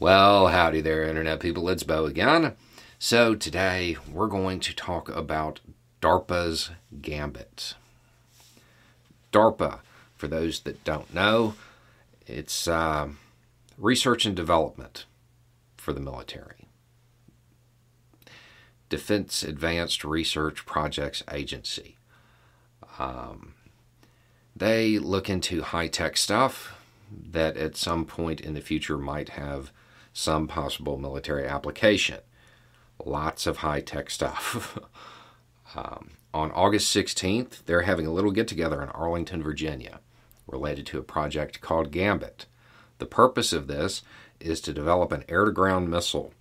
Well, howdy there, Internet people. It's Bo again. So today we're going to talk about DARPA's Gambit. DARPA, for those that don't know, it's research and development for the military. Defense Advanced Research Projects Agency. They look into high-tech stuff that at some point in the future might have some possible military application. Lots of high-tech stuff. On August 16th, they're having a little get-together in Arlington, Virginia, related to a project called Gambit. The purpose of this is to develop an air-to-ground missile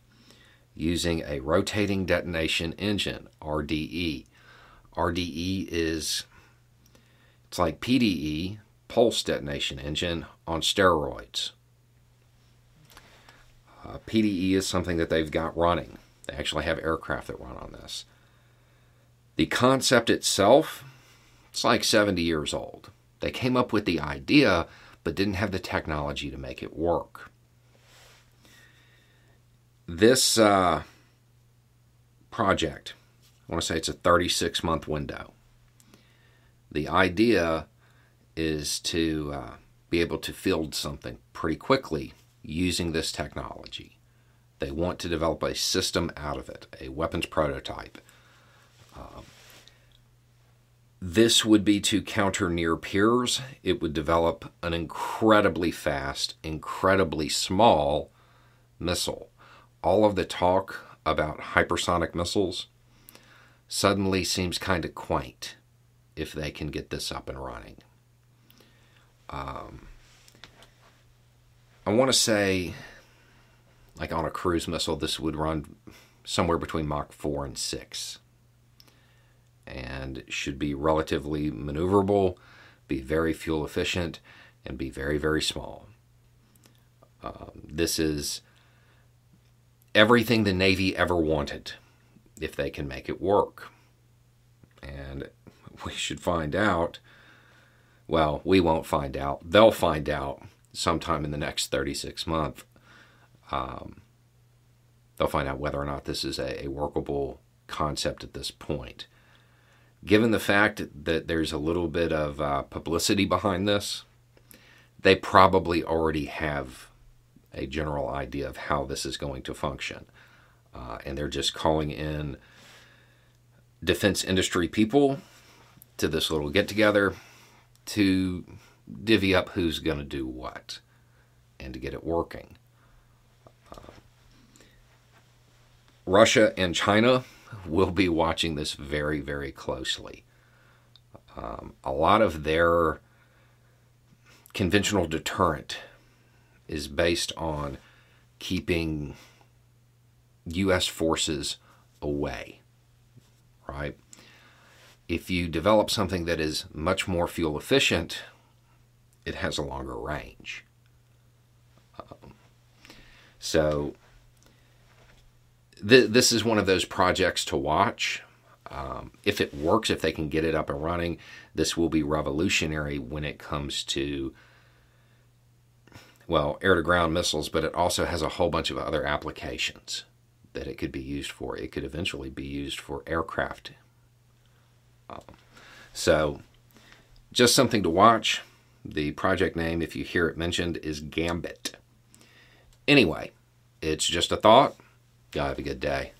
using a rotating detonation engine, RDE. RDE is, it's like PDE, pulse detonation engine, on steroids. PDE is something that they've got running. They actually have aircraft that run on this. The concept itself, it's like 70 years old. They came up with the idea, but didn't have the technology to make it work. This project, I want to say it's a 36-month window. The idea is to be able to field something pretty quickly using this technology. They want to develop a system out of it, a weapons prototype. This would be to counter near peers. It would develop an incredibly fast, incredibly small missile. All of the talk about hypersonic missiles suddenly seems kind of quaint if they can get this up and running. I want to say, like on a cruise missile, this would run somewhere between Mach 4 and 6. And should be relatively maneuverable, be very fuel efficient, and be very, very small. This is everything the Navy ever wanted, if they can make it work. And we should find out. Well, we won't find out. They'll find out sometime in the next 36 months. They'll find out whether or not this is a workable concept at this point. Given the fact that there's a little bit of publicity behind this, they probably already have a general idea of how this is going to function. And they're just calling in defense industry people to this little get-together to divvy up who's going to do what and to get it working. Russia and China will be watching this very, very closely. A lot of their conventional deterrent is based on keeping U.S. forces away, right? If you develop something that is much more fuel efficient, it has a longer range. So this is one of those projects to watch. If it works, if they can get it up and running, this will be revolutionary when it comes to, well, air-to-ground missiles, but it also has a whole bunch of other applications that it could be used for. It could eventually be used for aircraft. So, just something to watch. The project name, if you hear it mentioned, is Gambit. Anyway, it's just a thought. Y'all have a good day.